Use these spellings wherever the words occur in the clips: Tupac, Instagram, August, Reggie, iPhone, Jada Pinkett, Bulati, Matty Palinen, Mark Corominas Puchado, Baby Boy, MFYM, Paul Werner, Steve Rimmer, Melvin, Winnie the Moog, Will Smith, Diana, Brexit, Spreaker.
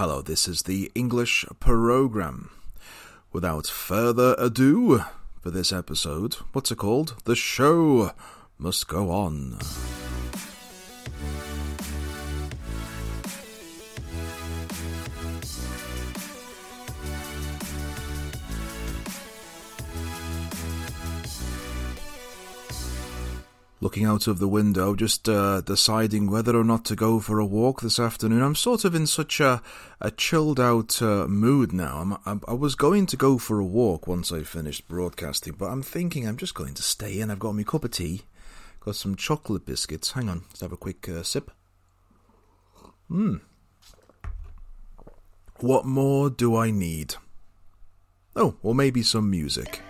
Hello, this is the English program. Without further ado, for this episode, what's it called? The show must go on. Looking out of the window, just deciding whether or not to go for a walk this afternoon. I'm sort of in such a chilled-out mood now. I was going to go for a walk once I finished broadcasting, but I'm thinking I'm just going to stay in. I've got my cup of tea, got some chocolate biscuits. Hang on, let's have a quick sip. What more do I need? Oh, or maybe some music.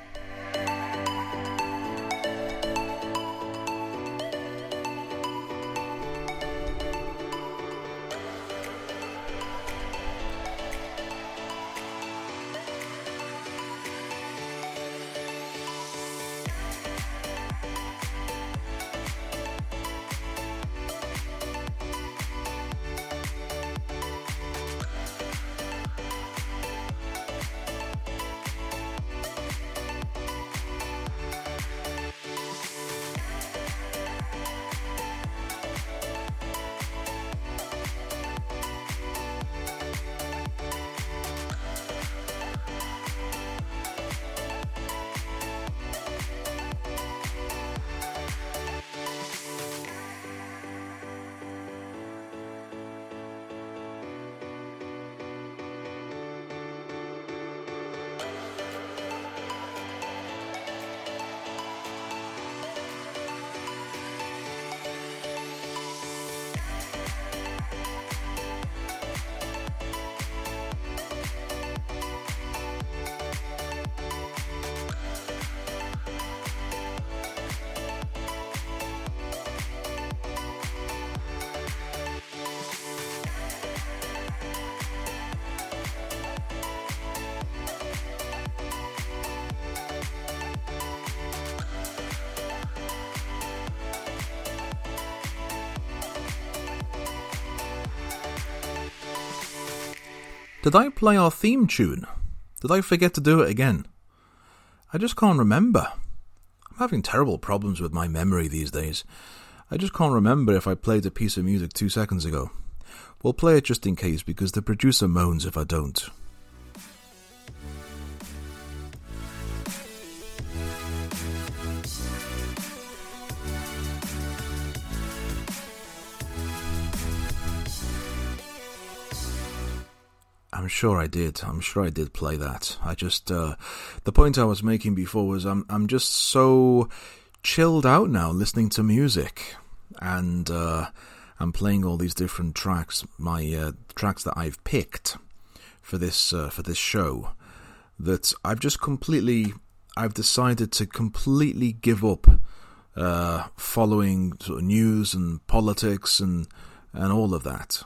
Did I play our theme tune? Did I forget to do it again? I just can't remember. I'm having terrible problems with my memory these days. I just can't remember if I played a piece of music 2 seconds ago. We'll play it just in case because the producer moans if I don't. I'm sure I did play that. I just, the point I was making before was I'm just so chilled out now listening to music. And I'm playing all these different tracks, my tracks that I've picked for this show, that I've just completely, I've decided to completely give up following sort of news and politics and all of that.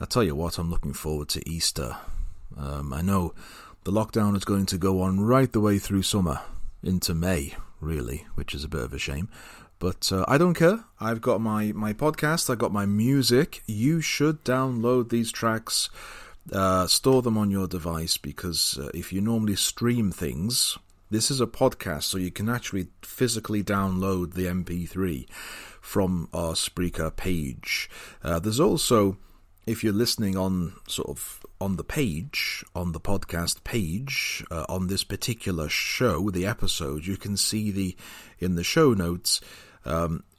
I tell you what, I'm looking forward to Easter. I know the lockdown is going to go on right the way through summer, into May, really, which is a bit of a shame. But I don't care. I've got my podcast, I've got my music. You should download these tracks, store them on your device, because if you normally stream things, this is a podcast, so you can actually physically download the MP3 from our Spreaker page. There's also... If you're listening on sort of on the page, on the podcast page, on this particular show, the episode, you can see in the show notes,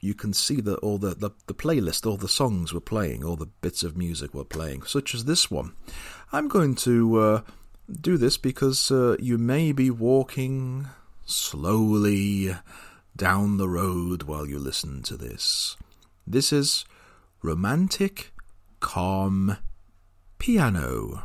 you can see that all the playlist, all the songs we're playing, all the bits of music we're playing, such as this one. I'm going to do this because you may be walking slowly down the road while you listen to this. This is Romantic Calm Piano.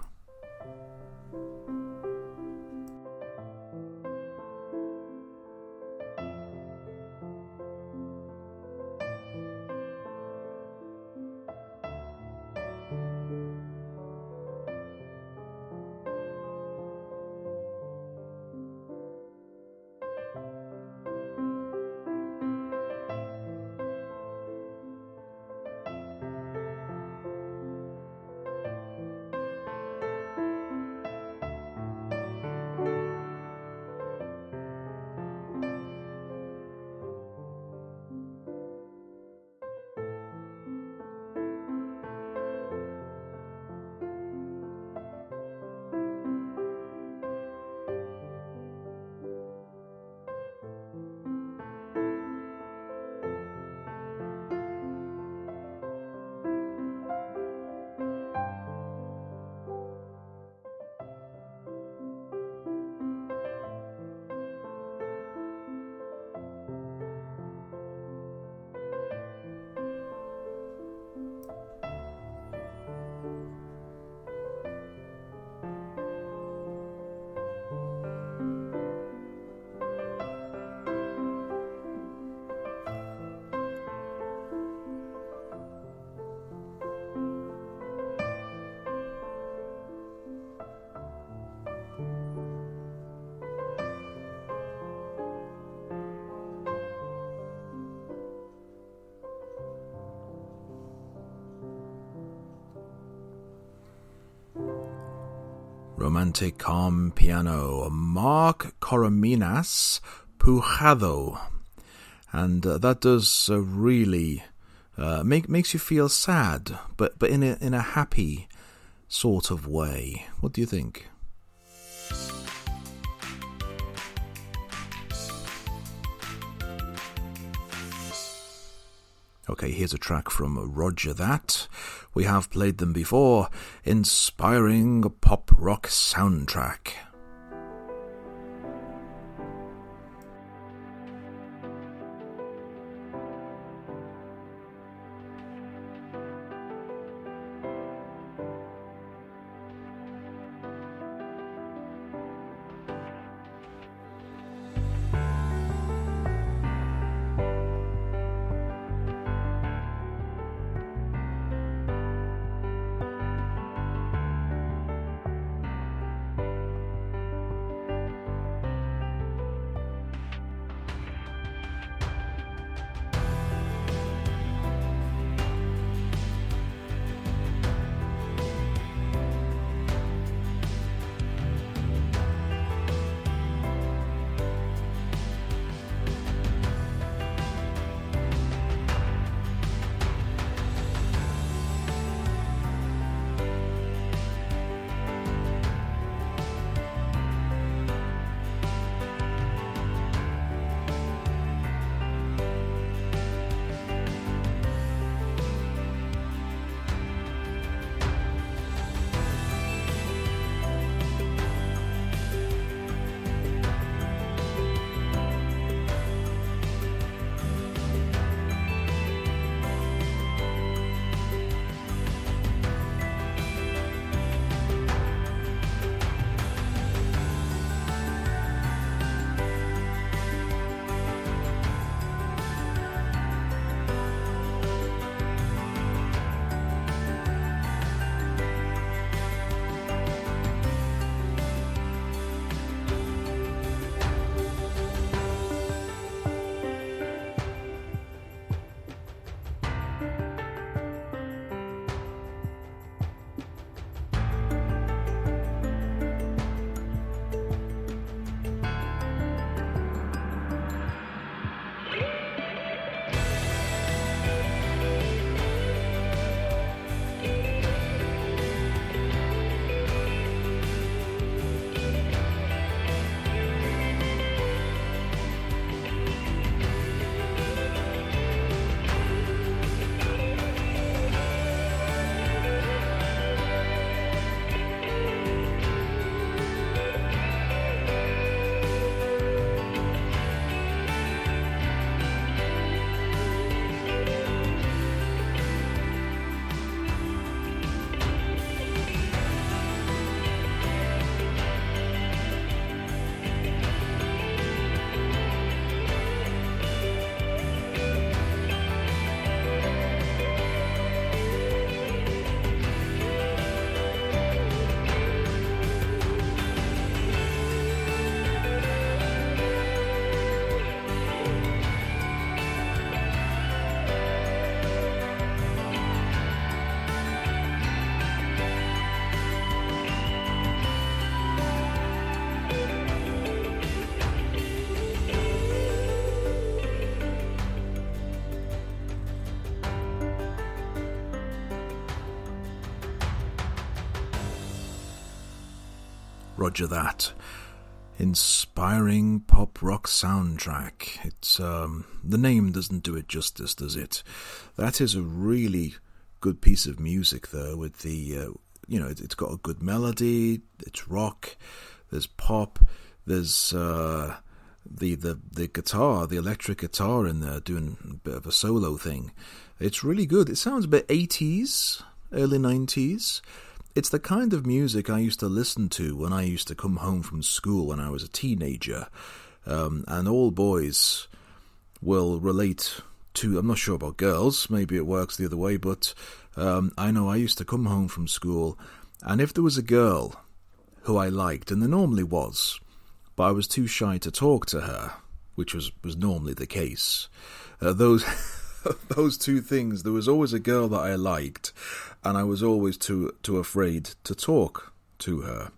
romantic calm piano, Mark Corominas Puchado. And that does really makes you feel sad, but in a happy sort of way. What do you think? Okay, here's a track from Roger That. We have played them before. Inspiring Pop Rock Soundtrack. Roger That. Inspiring Pop Rock Soundtrack. It's the name doesn't do it justice, does it? That is a really good piece of music, though, with the, it's got a good melody, it's rock, there's pop, there's the guitar, the electric guitar in there doing a bit of a solo thing. It's really good. It sounds a bit 80s, early 90s. It's the kind of music I used to listen to when I used to come home from school when I was a teenager. And all boys will relate to... I'm not sure about girls, maybe it works the other way, but I know I used to come home from school, and if there was a girl who I liked, and there normally was, but I was too shy to talk to her, which was normally the case, those two things, there was always a girl that I liked, and I was always too afraid to talk to her.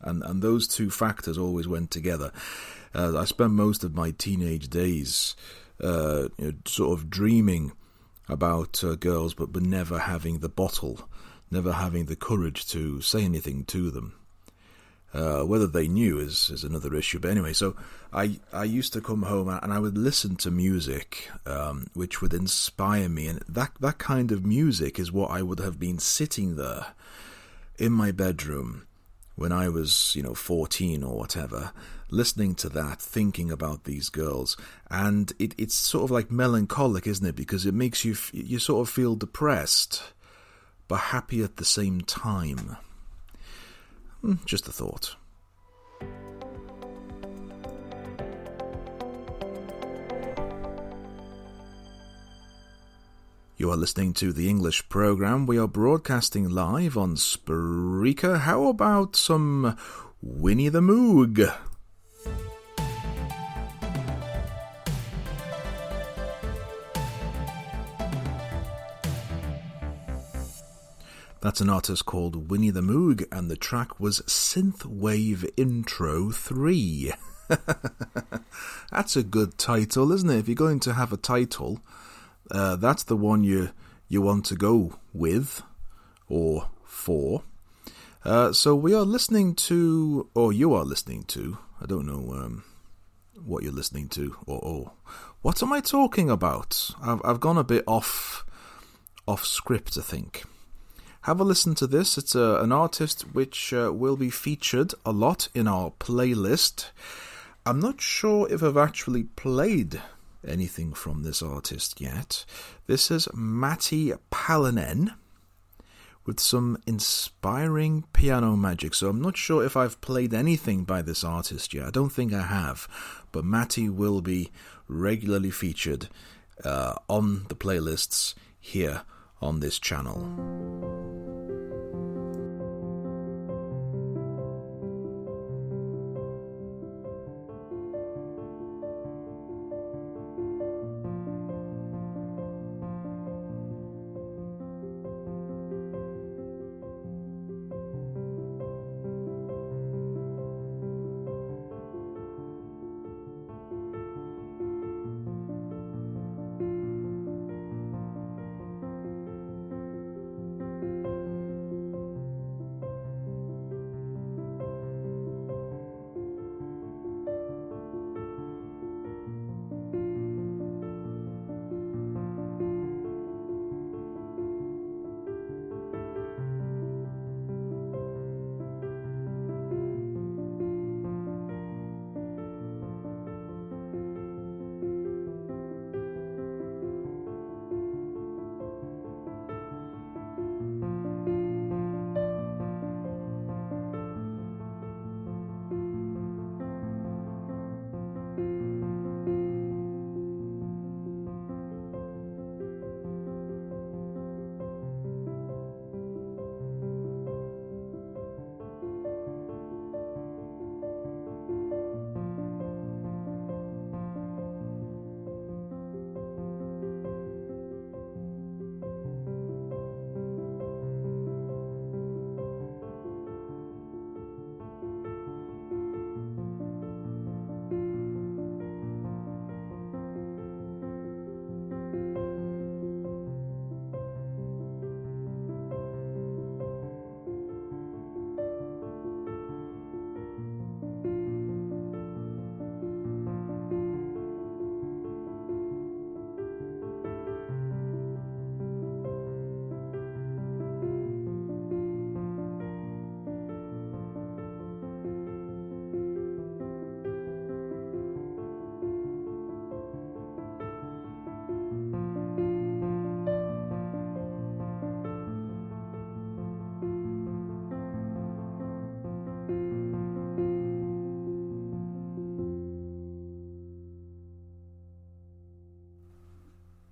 And those two factors always went together. I spent most of my teenage days sort of dreaming about girls, but never having the bottle, never having the courage to say anything to them. Whether they knew is another issue. But anyway, so I used to come home and I would listen to music which would inspire me. And that kind of music is what I would have been sitting there in my bedroom when I was, 14 or whatever, listening to that, thinking about these girls. And it's sort of like melancholic, isn't it? Because it makes you sort of feel depressed, but happy at the same time. Just a thought. You are listening to The English Programme. We are broadcasting live on Spreaker. How about some Winnie the Moog? That's an artist called Winnie the Moog, and the track was Synthwave Intro 3. That's a good title, isn't it? If you're going to have a title, that's the one you want to go with or for. So we are listening to, or you are listening to, I don't know what you're listening to, or what am I talking about? I've gone a bit off script, I think. Have a listen to this. It's an artist which will be featured a lot in our playlist. I'm not sure if I've actually played anything from this artist yet. This is Matty Palinen with some inspiring piano magic. So I'm not sure if I've played anything by this artist yet. I don't think I have. But Matty will be regularly featured on the playlists here on this channel.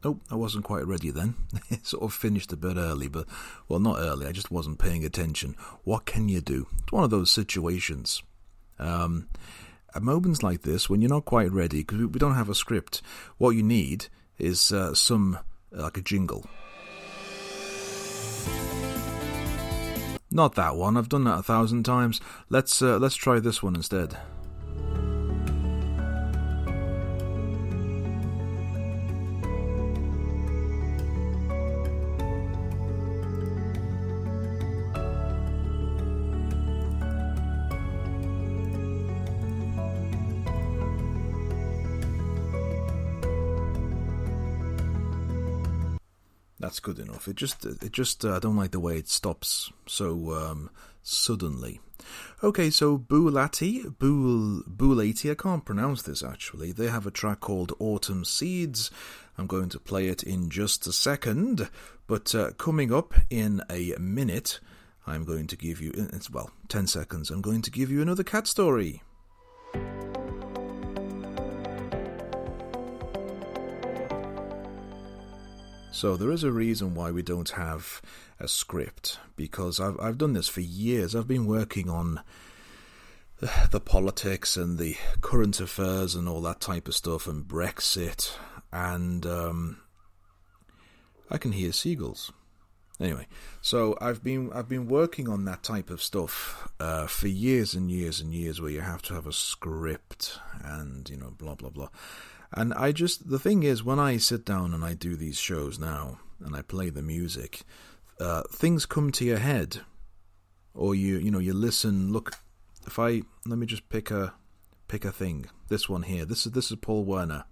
Nope, I wasn't quite ready then. Sort of finished a bit early, but, well, not early. I just wasn't paying attention. What can you do? It's one of those situations. At moments like this, when you're not quite ready, because we don't have a script, what you need is like a jingle. Not that one. I've done that 1,000 times. Let's try this one instead. That's good enough. I don't like the way it stops so suddenly. Okay, so Bulati, I can't pronounce this actually. They have a track called Autumn Seeds. I'm going to play it in just a second, but coming up in a minute, I'm going to give you, 10 seconds, I'm going to give you another cat story. So there is a reason why we don't have a script, because I've done this for years. I've been working on the politics and the current affairs and all that type of stuff, and Brexit, and I can hear seagulls. Anyway, so I've been working on that type of stuff for years and years and years, where you have to have a script and blah blah blah. And the thing is, when I sit down and I do these shows now, and I play the music, things come to your head, or you listen. Look, let me just pick a thing. This one here. This is Paul Werner.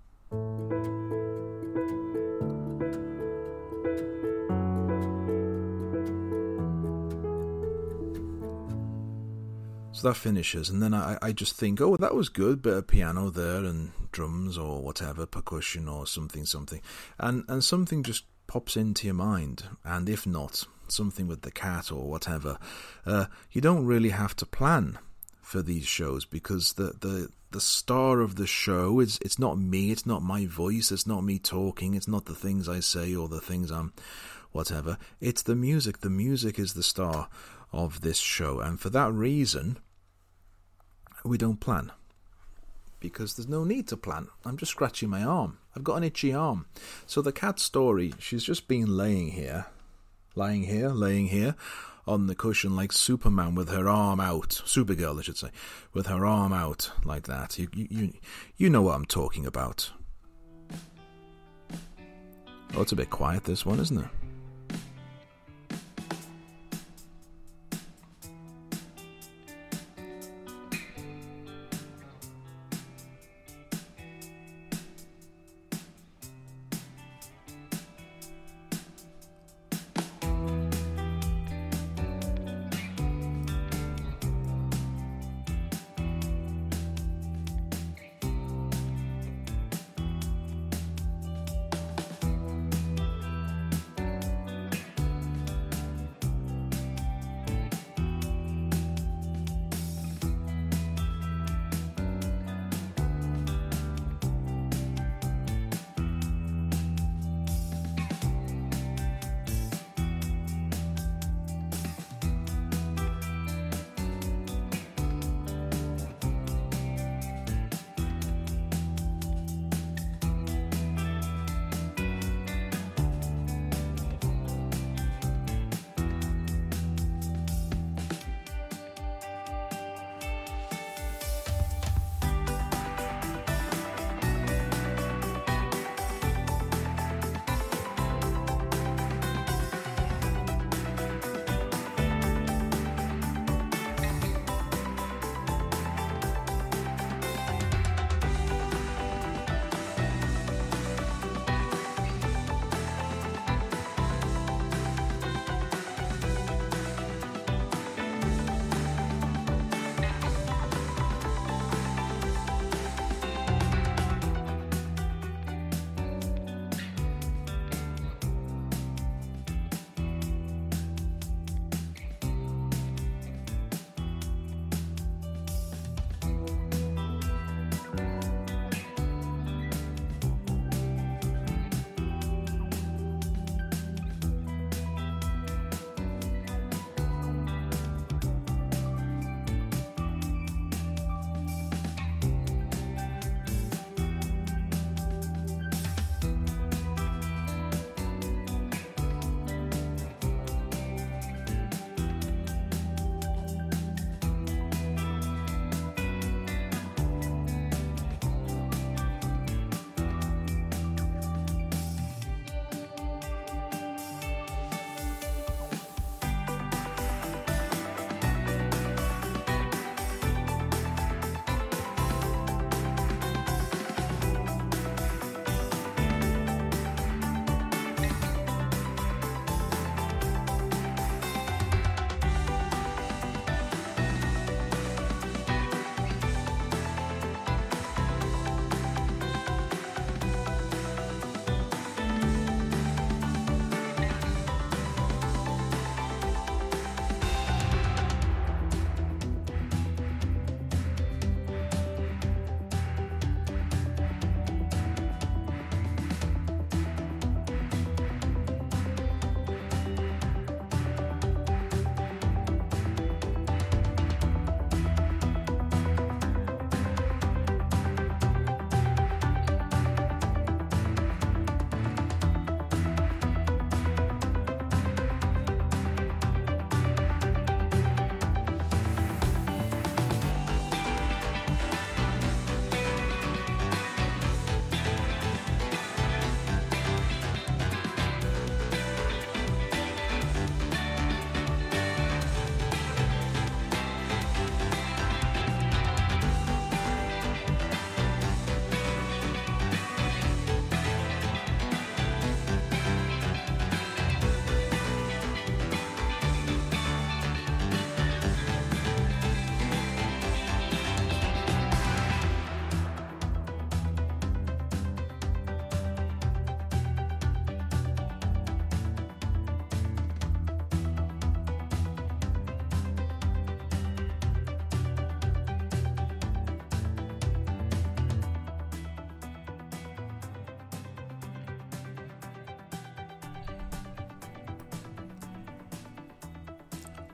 That finishes, and then I just think, oh, that was good, bit of piano there and drums or whatever, percussion or something, and something just pops into your mind. And if not, something with the cat or whatever. You don't really have to plan for these shows, because the star of the show is, it's not me, it's not my voice, it's not me talking, it's not the things I say or the things I'm whatever, it's the music. The music is the star of this show, and for that reason we don't plan, because there's no need to plan. I'm just scratching my arm. I've got an itchy arm. So the cat story, she's just been laying here on the cushion like Superman, with her arm out. Supergirl, I should say, with her arm out like that. You know what I'm talking about. Oh, it's a bit quiet, this one, isn't it?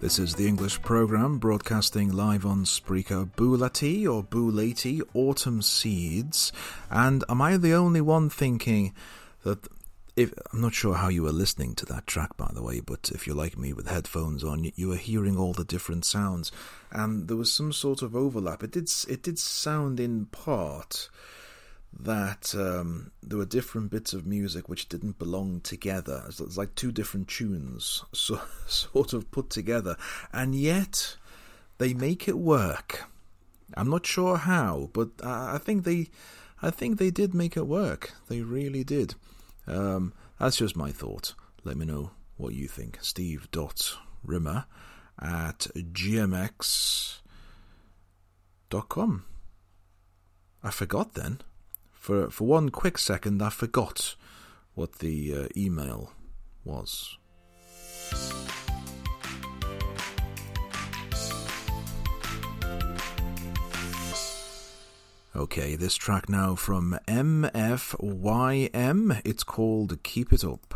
This is the English program broadcasting live on Spreaker. Bulati, Autumn Seeds. And am I the only one thinking that... I'm not sure how you were listening to that track, by the way, but if you're like me with headphones on, you were hearing all the different sounds, and there was some sort of overlap. It did sound in part that there were different bits of music which didn't belong together. It was like two different tunes, so, sort of put together, and yet they make it work. I'm not sure how, but I think they did make it work. They really did. That's just my thought. Let me know what you think. steve.rimmer@gmx.com. I forgot then. For one quick second, I forgot what the email was. Okay, this track now from MFYM, it's called Keep It Up.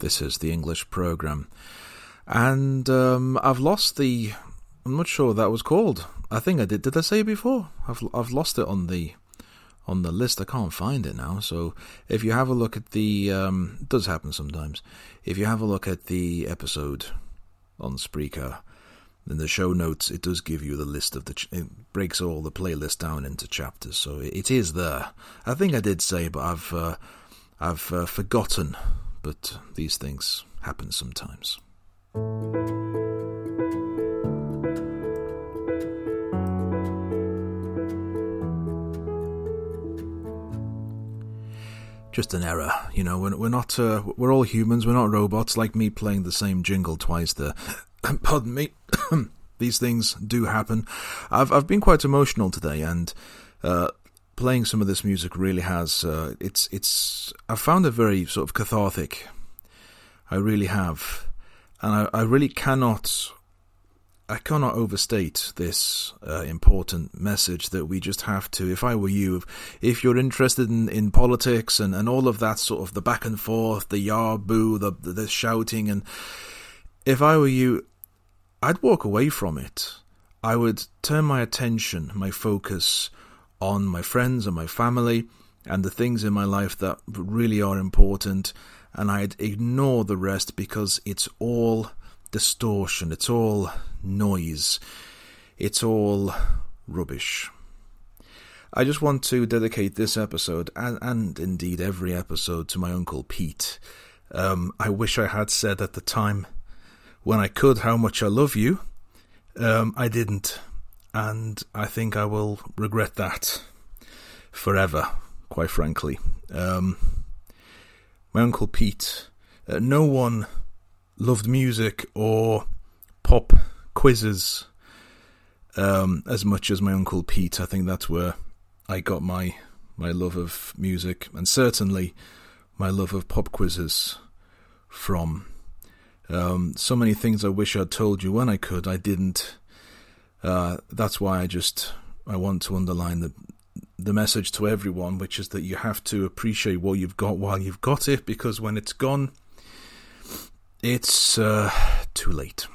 This is the English program. And I've lost the... I'm not sure what that was called. I think I did. Did I say it before? I've lost it on the list. I can't find it now. So if you have a look at the, it does happen sometimes. If you have a look at the episode on Spreaker, in the show notes, it does give you the list of it breaks all the playlist down into chapters. So it is there. I think I did say, but I've forgotten. But these things happen sometimes. Just an error, you know. We're not. We're all humans. We're not robots. Like me playing the same jingle twice. There. Pardon me. These things do happen. I've been quite emotional today, and playing some of this music really has. It's. I found it very sort of cathartic. I really have, and I really cannot. I cannot overstate this important message that we just have to, if I were you, if you're interested in politics and all of that sort of the back and forth, the yah, boo, the shouting, and if I were you, I'd walk away from it. I would turn my attention, my focus on my friends and my family and the things in my life that really are important, and I'd ignore the rest because it's all distortion, it's all noise, it's all rubbish. I just want to dedicate this episode, and indeed every episode, to my Uncle Pete. I wish I had said at the time, when I could, how much I love you. I didn't, and I think I will regret that forever, quite frankly. My Uncle Pete, no one loved music or pop quizzes as much as my Uncle Pete. I think that's where I got my love of music, and certainly my love of pop quizzes from. So many things I wish I'd told you when I could, I didn't. That's why I want to underline the message to everyone, which is that you have to appreciate what you've got while you've got it, because when it's gone, it's too late.